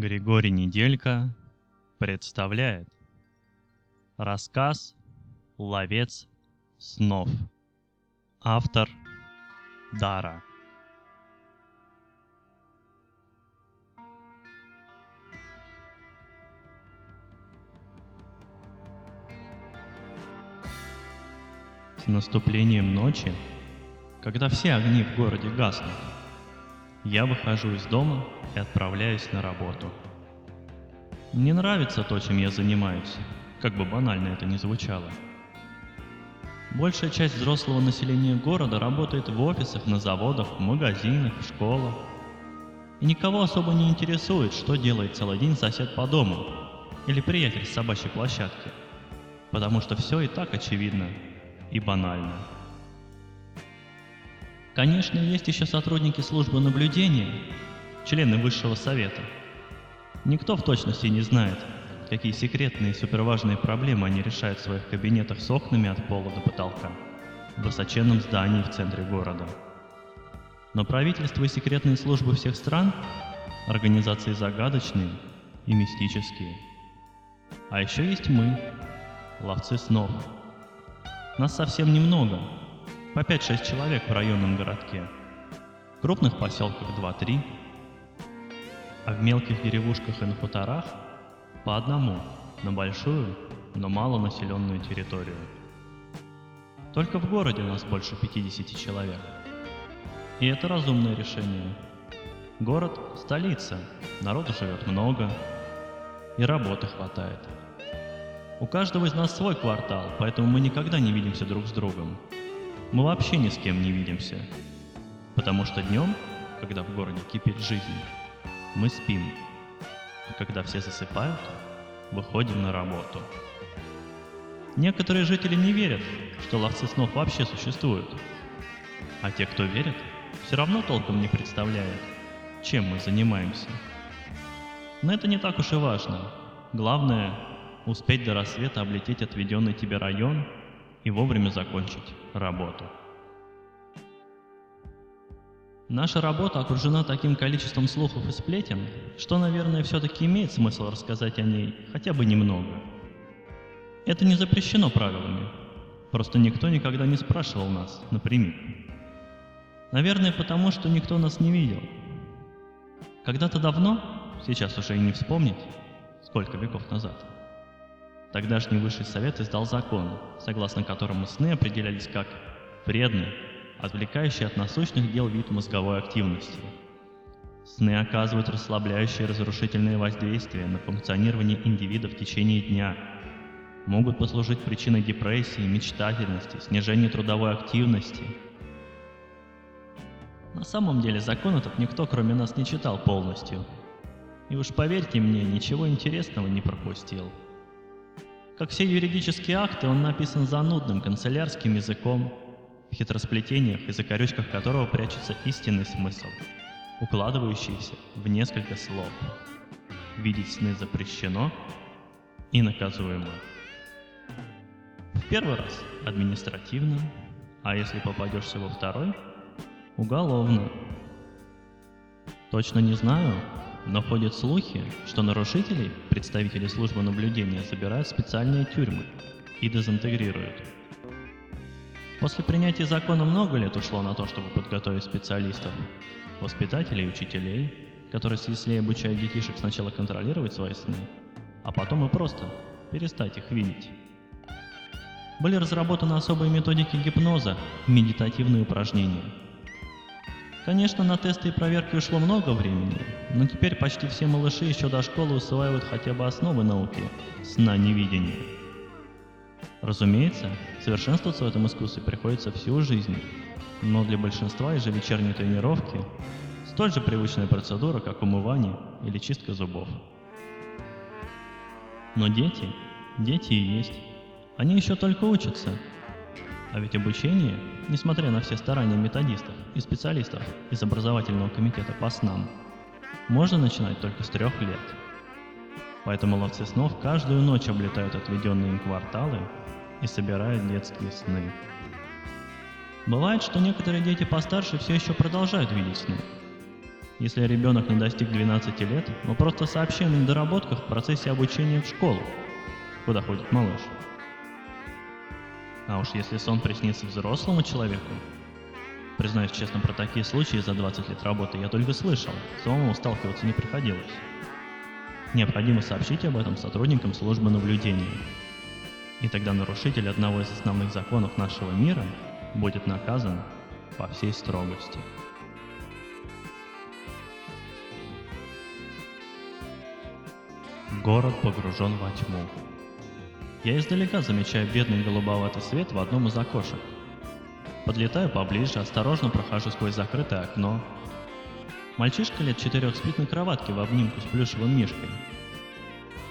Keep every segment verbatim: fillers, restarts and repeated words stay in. Григорий Неделька представляет рассказ «Ловец снов». Автор Дара. С наступлением ночи, когда все огни в городе гаснут, я выхожу из дома и отправляюсь на работу. Мне нравится то, чем я занимаюсь, как бы банально это ни звучало. Большая часть взрослого населения города работает в офисах, на заводах, в магазинах, в школах. И никого особо не интересует, что делает целый день сосед по дому или приятель с собачьей площадки, потому что все и так очевидно и банально. Конечно, есть еще сотрудники службы наблюдения, члены высшего совета. Никто в точности не знает, какие секретные и суперважные проблемы они решают в своих кабинетах с окнами от пола до потолка в высоченном здании в центре города. Но правительство и секретные службы всех стран – организации загадочные и мистические. А еще есть мы, ловцы снов. Нас совсем немного. По пять-шесть человек в районном городке, в крупных поселках два-три, а в мелких деревушках и на хуторах по одному на большую, но малонаселенную территорию. Только в городе нас больше пятьдесят человек. И это разумное решение. Город – столица, народу живет много, и работы хватает. У каждого из нас свой квартал, поэтому мы никогда не видимся друг с другом. Мы вообще ни с кем не видимся, потому что днем, когда в городе кипит жизнь, мы спим, а когда все засыпают, выходим на работу. Некоторые жители не верят, что ловцы снов вообще существуют, а те, кто верит, все равно толком не представляют, чем мы занимаемся. Но это не так уж и важно. Главное – успеть до рассвета облететь отведенный тебе район и вовремя закончить работу. Наша работа окружена таким количеством слухов и сплетен, что, наверное, все-таки имеет смысл рассказать о ней хотя бы немного. Это не запрещено правилами, просто никто никогда не спрашивал нас напрямик. Наверное, потому что никто нас не видел. Когда-то давно, сейчас уже и не вспомнить, сколько веков назад, тогдашний высший совет издал закон, согласно которому сны определялись как вредный, отвлекающий от насущных дел вид мозговой активности. Сны оказывают расслабляющие и разрушительные воздействия на функционирование индивида в течение дня, могут послужить причиной депрессии, мечтательности, снижения трудовой активности. На самом деле закон этот никто, кроме нас, не читал полностью. И уж поверьте мне, ничего интересного не пропустил. Как все юридические акты, он написан занудным канцелярским языком, в хитросплетениях и закорючках которого прячется истинный смысл, укладывающийся в несколько слов. Видеть сны запрещено и наказуемо. В первый раз административно, а если попадешься во второй – уголовно. Точно не знаю, но ходят слухи, что нарушителей представители службы наблюдения собирают в специальные тюрьмы и дезинтегрируют. После принятия закона много лет ушло на то, чтобы подготовить специалистов, воспитателей и учителей, которые свислее обучают детишек сначала контролировать свои сны, а потом и просто перестать их видеть. Были разработаны особые методики гипноза и медитативные упражнения. Конечно, на тесты и проверки ушло много времени, но теперь почти все малыши еще до школы усваивают хотя бы основы науки сна-невидения. Разумеется, совершенствоваться в этом искусстве приходится всю жизнь, но для большинства ежевечерние тренировки – столь же привычная процедура, как умывание или чистка зубов. Но дети, дети и есть, они еще только учатся. А ведь обучение, несмотря на все старания методистов и специалистов из образовательного комитета по снам, можно начинать только с трех лет. Поэтому ловцы снов каждую ночь облетают отведенные им кварталы и собирают детские сны. Бывает, что некоторые дети постарше все еще продолжают видеть сны. Если ребенок не достиг двенадцати лет, мы просто сообщаем о недоработках в процессе обучения в школу, куда ходит малыш. А уж если сон приснится взрослому человеку, признаюсь честно, про такие случаи за двадцать лет работы я только слышал, самому сталкиваться не приходилось. Необходимо сообщить об этом сотрудникам службы наблюдения. И тогда нарушитель одного из основных законов нашего мира будет наказан по всей строгости. Город погружен во тьму. Я издалека замечаю бедный голубоватый свет в одном из окошек. Подлетаю поближе, осторожно прохожу сквозь закрытое окно. Мальчишка лет четырех спит на кроватке в обнимку с плюшевым мишкой.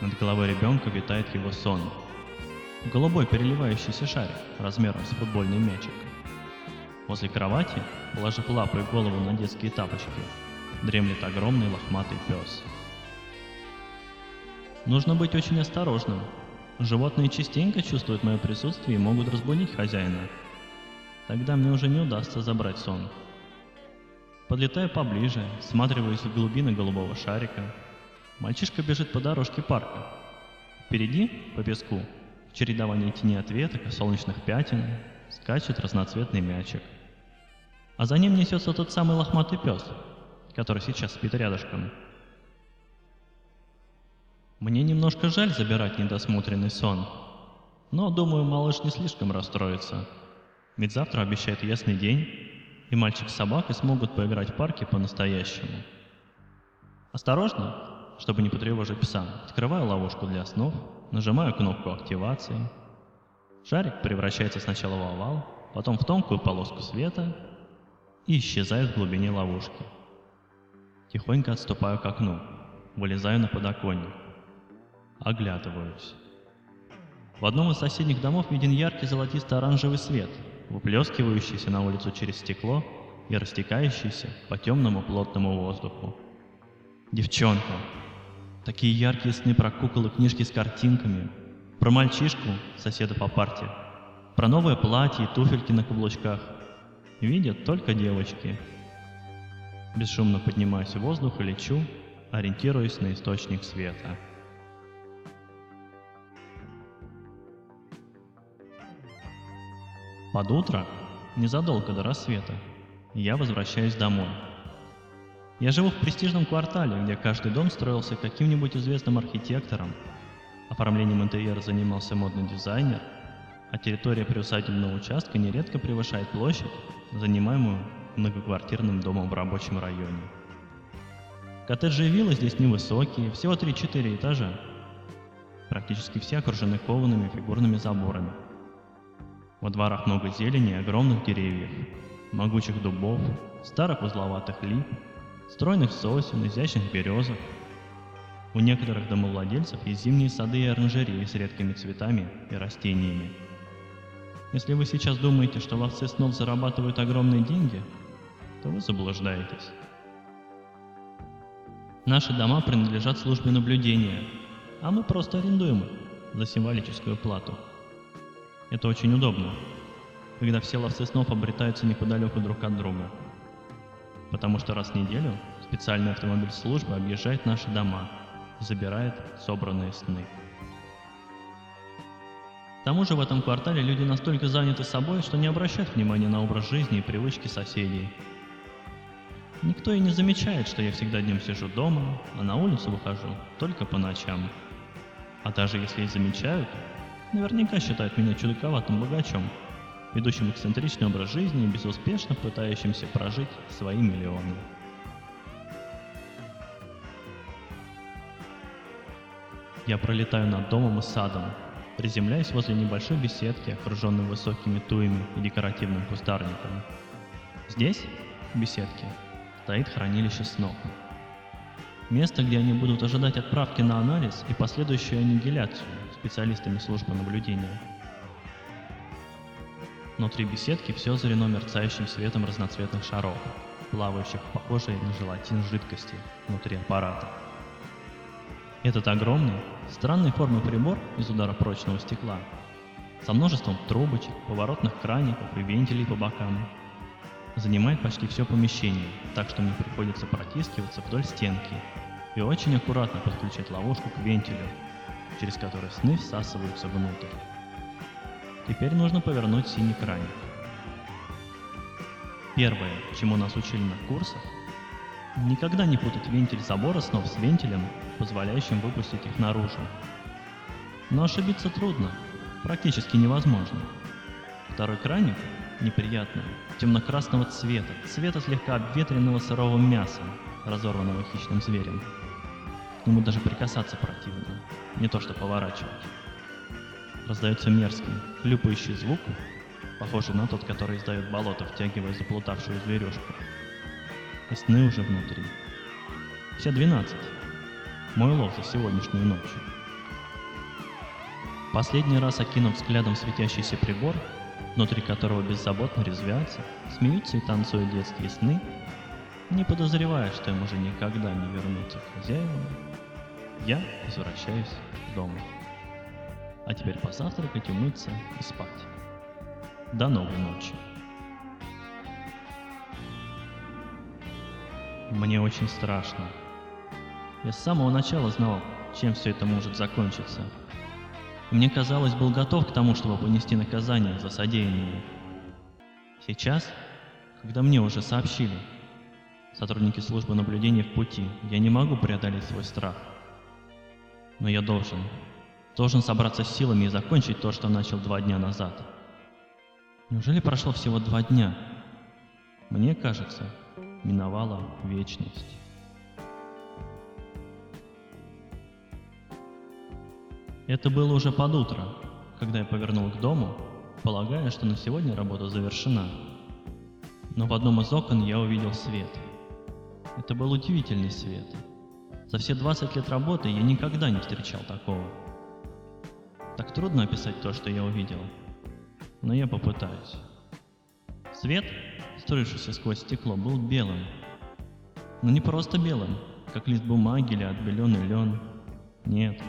Над головой ребенка витает его сон. Голубой переливающийся шарик размером с футбольный мячик. Возле кровати, положив лапы и голову на детские тапочки, дремлет огромный лохматый пес. Нужно быть очень осторожным. Животные частенько чувствуют мое присутствие и могут разбудить хозяина. Тогда мне уже не удастся забрать сон. Подлетаю поближе, всматриваюсь в глубины голубого шарика. Мальчишка бежит по дорожке парка. Впереди, по песку, в чередовании теней от веток и солнечных пятен, скачет разноцветный мячик. А за ним несется тот самый лохматый пес, который сейчас спит рядышком. Мне немножко жаль забирать недосмотренный сон, но, думаю, малыш не слишком расстроится, ведь завтра обещает ясный день, и мальчик с собакой смогут поиграть в парке по-настоящему. Осторожно, чтобы не потревожить пса, открываю ловушку для снов, нажимаю кнопку активации. Шарик превращается сначала в овал, потом в тонкую полоску света и исчезает в глубине ловушки. Тихонько отступаю к окну, вылезаю на подоконник. Оглядываюсь. В одном из соседних домов виден яркий золотисто-оранжевый свет, выплескивающийся на улицу через стекло и растекающийся по темному плотному воздуху. Девчонка! Такие яркие сны про кукол и книжки с картинками, про мальчишку, соседа по парте, про новое платье и туфельки на каблучках. Видят только девочки. Бесшумно поднимаюсь в воздух и лечу, ориентируясь на источник света. Под утро, незадолго до рассвета, я возвращаюсь домой. Я живу в престижном квартале, где каждый дом строился каким-нибудь известным архитектором, оформлением интерьера занимался модный дизайнер, а территория приусадебного участка нередко превышает площадь, занимаемую многоквартирным домом в рабочем районе. Коттеджи и виллы здесь невысокие, всего три-четыре этажа. Практически все окружены коваными фигурными заборами. Во дворах много зелени и огромных деревьев, могучих дубов, старых узловатых лип, стройных сосен, изящных березок. У некоторых домовладельцев есть зимние сады и оранжереи с редкими цветами и растениями. Если вы сейчас думаете, что ловцы снов зарабатывают огромные деньги, то вы заблуждаетесь. Наши дома принадлежат службе наблюдения, а мы просто арендуем их за символическую плату. Это очень удобно, когда все ловцы снов обретаются неподалеку друг от друга. Потому что раз в неделю специальный автомобиль службы объезжает наши дома и забирает собранные сны. К тому же в этом квартале люди настолько заняты собой, что не обращают внимания на образ жизни и привычки соседей. Никто и не замечает, что я всегда днем сижу дома, а на улицу выхожу только по ночам. А даже если и замечают, наверняка считают меня чудаковатым богачом, ведущим эксцентричный образ жизни и безуспешно пытающимся прожить свои миллионы. Я пролетаю над домом и садом, приземляясь возле небольшой беседки, окруженной высокими туями и декоративным кустарником. Здесь, в беседке, стоит хранилище снов. Место, где они будут ожидать отправки на анализ и последующую аннигиляцию специалистами службы наблюдения. Внутри беседки все озарено мерцающим светом разноцветных шаров, плавающих в похожей на желатин жидкости внутри аппарата. Этот огромный, странной формы прибор из ударопрочного стекла, со множеством трубочек, поворотных краников и вентилей по бокам, занимает почти все помещение, так что мне приходится протискиваться вдоль стенки и очень аккуратно подключать ловушку к вентилю, через который сны всасываются внутрь. Теперь нужно повернуть синий краник. Первое, чему нас учили на курсах, никогда не путать вентиль забора снов с вентилем, позволяющим выпустить их наружу. Но ошибиться трудно, практически невозможно. Второй краник неприятный, темно-красного цвета, цвета слегка обветренного сырого мяса, разорванного хищным зверем. К нему даже прикасаться противно, не то что поворачивать. Раздается мерзкий, хлюпающий звук, похожий на тот, который издает болото, втягивая заплутавшую зверюшку. И сны уже внутри. Все двенадцать. Мой лов за сегодняшнюю ночь. Последний раз окинув взглядом светящийся прибор, внутри которого беззаботно резвятся, смеются и танцуют детские сны, не подозревая, что им уже никогда не вернуться к хозяевам, я возвращаюсь домой. А теперь позавтракать, умыться и спать. До новой ночи. Мне очень страшно. Я с самого начала знал, чем все это может закончиться. И мне казалось, был готов к тому, чтобы понести наказание за содеянное. Сейчас, когда мне уже сообщили, сотрудники службы наблюдения в пути, я не могу преодолеть свой страх. Но я должен, должен собраться с силами и закончить то, что начал два дня назад. Неужели прошло всего два дня? Мне кажется, миновала вечность. Это было уже под утро, когда я повернул к дому, полагая, что на сегодня работа завершена. Но в одном из окон я увидел свет. Это был удивительный свет. За все двадцать лет работы я никогда не встречал такого. Так трудно описать то, что я увидел, но я попытаюсь. Свет, струившийся сквозь стекло, был белым. Но не просто белым, как лист бумаги или отбеленный лен. Нет.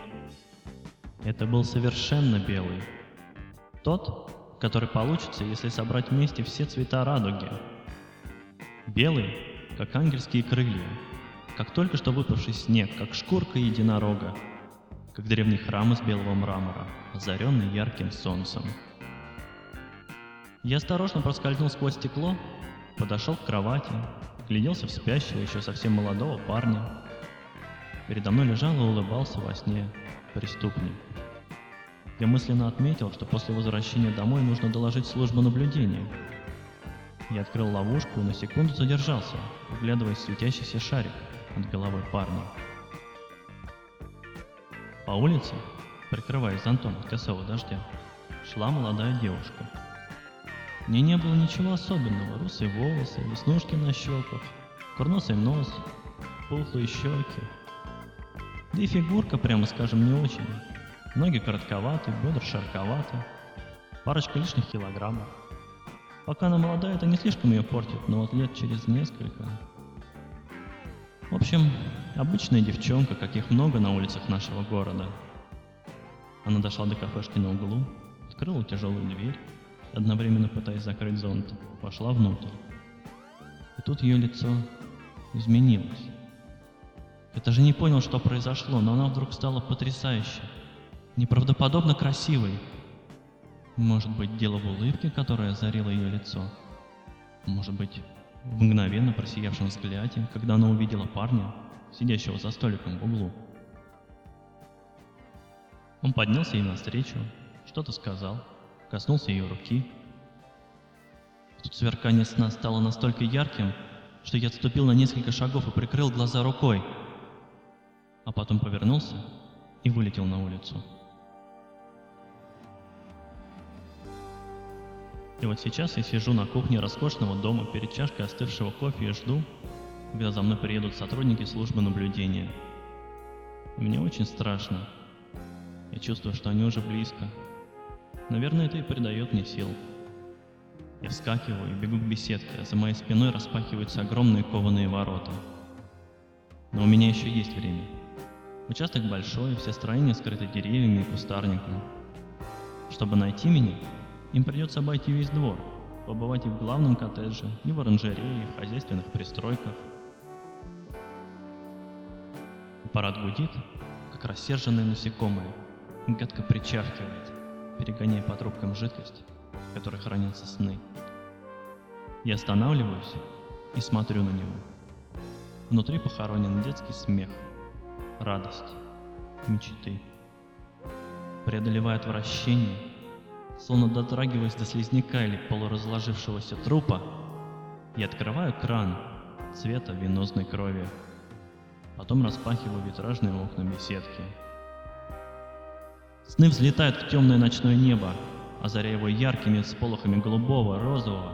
Это был совершенно белый. Тот, который получится, если собрать вместе все цвета радуги. Белый, как ангельские крылья, как только что выпавший снег, как шкурка единорога, как древний храм из белого мрамора, озаренный ярким солнцем. Я осторожно проскользнул сквозь стекло, подошел к кровати, гляделся в спящего еще совсем молодого парня. Передо мной лежал и улыбался во сне преступник. Я мысленно отметил, что после возвращения домой нужно доложить службу наблюдения. Я открыл ловушку и на секунду задержался, вглядываясь в светящийся шарик над головой парня. По улице, прикрываясь зонтом от косого дождя, шла молодая девушка. В ней не было ничего особенного: русые волосы, веснушки на щеках, курносый нос, пухлые щеки. Да и фигурка, прямо скажем, не очень. Ноги коротковаты, бедра широковаты, парочка лишних килограммов. Пока она молодая, это не слишком ее портит, но вот лет через несколько... В общем, обычная девчонка, каких много на улицах нашего города. Она дошла до кафешки на углу, открыла тяжелую дверь, одновременно пытаясь закрыть зонт, вошла внутрь. И тут ее лицо изменилось. Я даже не понял, что произошло, но она вдруг стала потрясающей, неправдоподобно красивой. Может быть, дело в улыбке, которая озарила ее лицо? Может быть, в мгновенно просиявшем взгляде, когда она увидела парня, сидящего за столиком в углу? Он поднялся ей навстречу, что-то сказал, коснулся ее руки. Тут сверкание сна стало настолько ярким, что я отступил на несколько шагов и прикрыл глаза рукой, а потом повернулся и вылетел на улицу. И вот сейчас я сижу на кухне роскошного дома перед чашкой остывшего кофе и жду, когда за мной приедут сотрудники службы наблюдения. И мне очень страшно. Я чувствую, что они уже близко. Наверное, это и придает мне сил. Я вскакиваю и бегу к беседке, а за моей спиной распахиваются огромные кованые ворота. Но у меня еще есть время. Участок большой, все строения скрыты деревьями и кустарником. Чтобы найти меня, им придется обойти весь двор, побывать и в главном коттедже, и в оранжерее, и в хозяйственных пристройках. Аппарат гудит, как рассерженные насекомые, гадко причавкивает, перегоняя по трубкам жидкость, в которой хранятся сны. Я останавливаюсь и смотрю на него. Внутри похоронен детский смех, радость, мечты. Преодолевая отвращение, словно дотрагиваясь до слизняка или полуразложившегося трупа, я открываю кран цвета венозной крови, потом распахиваю витражные окна беседки. Сны взлетают в темное ночное небо, озаряя его яркими всполохами голубого, розового,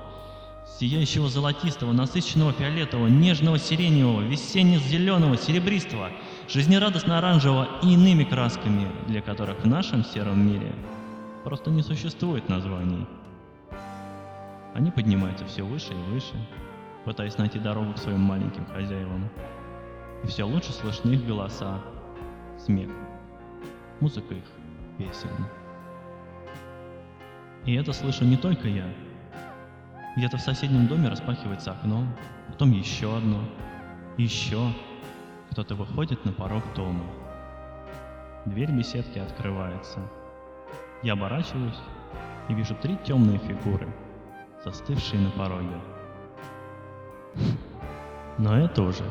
сияющего золотистого, насыщенного фиолетового, нежного сиреневого, весенне-зеленого, серебристого, жизнерадостно-оранжевого и иными красками, для которых в нашем сером мире просто не существует названий. Они поднимаются все выше и выше, пытаясь найти дорогу к своим маленьким хозяевам. И все лучше слышны их голоса, смех, музыка их песен. И это слышу не только я. Где-то в соседнем доме распахивается окно, потом еще одно, еще. Кто-то выходит на порог дома. Дверь беседки открывается. Я оборачиваюсь и вижу три темные фигуры, застывшие на пороге. Но это уже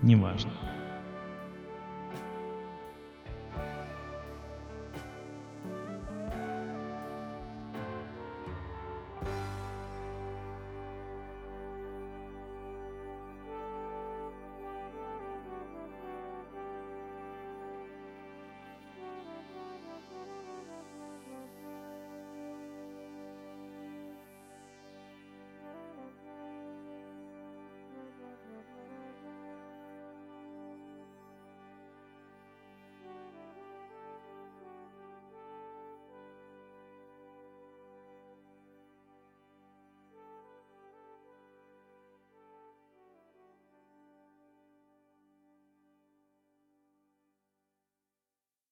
не важно.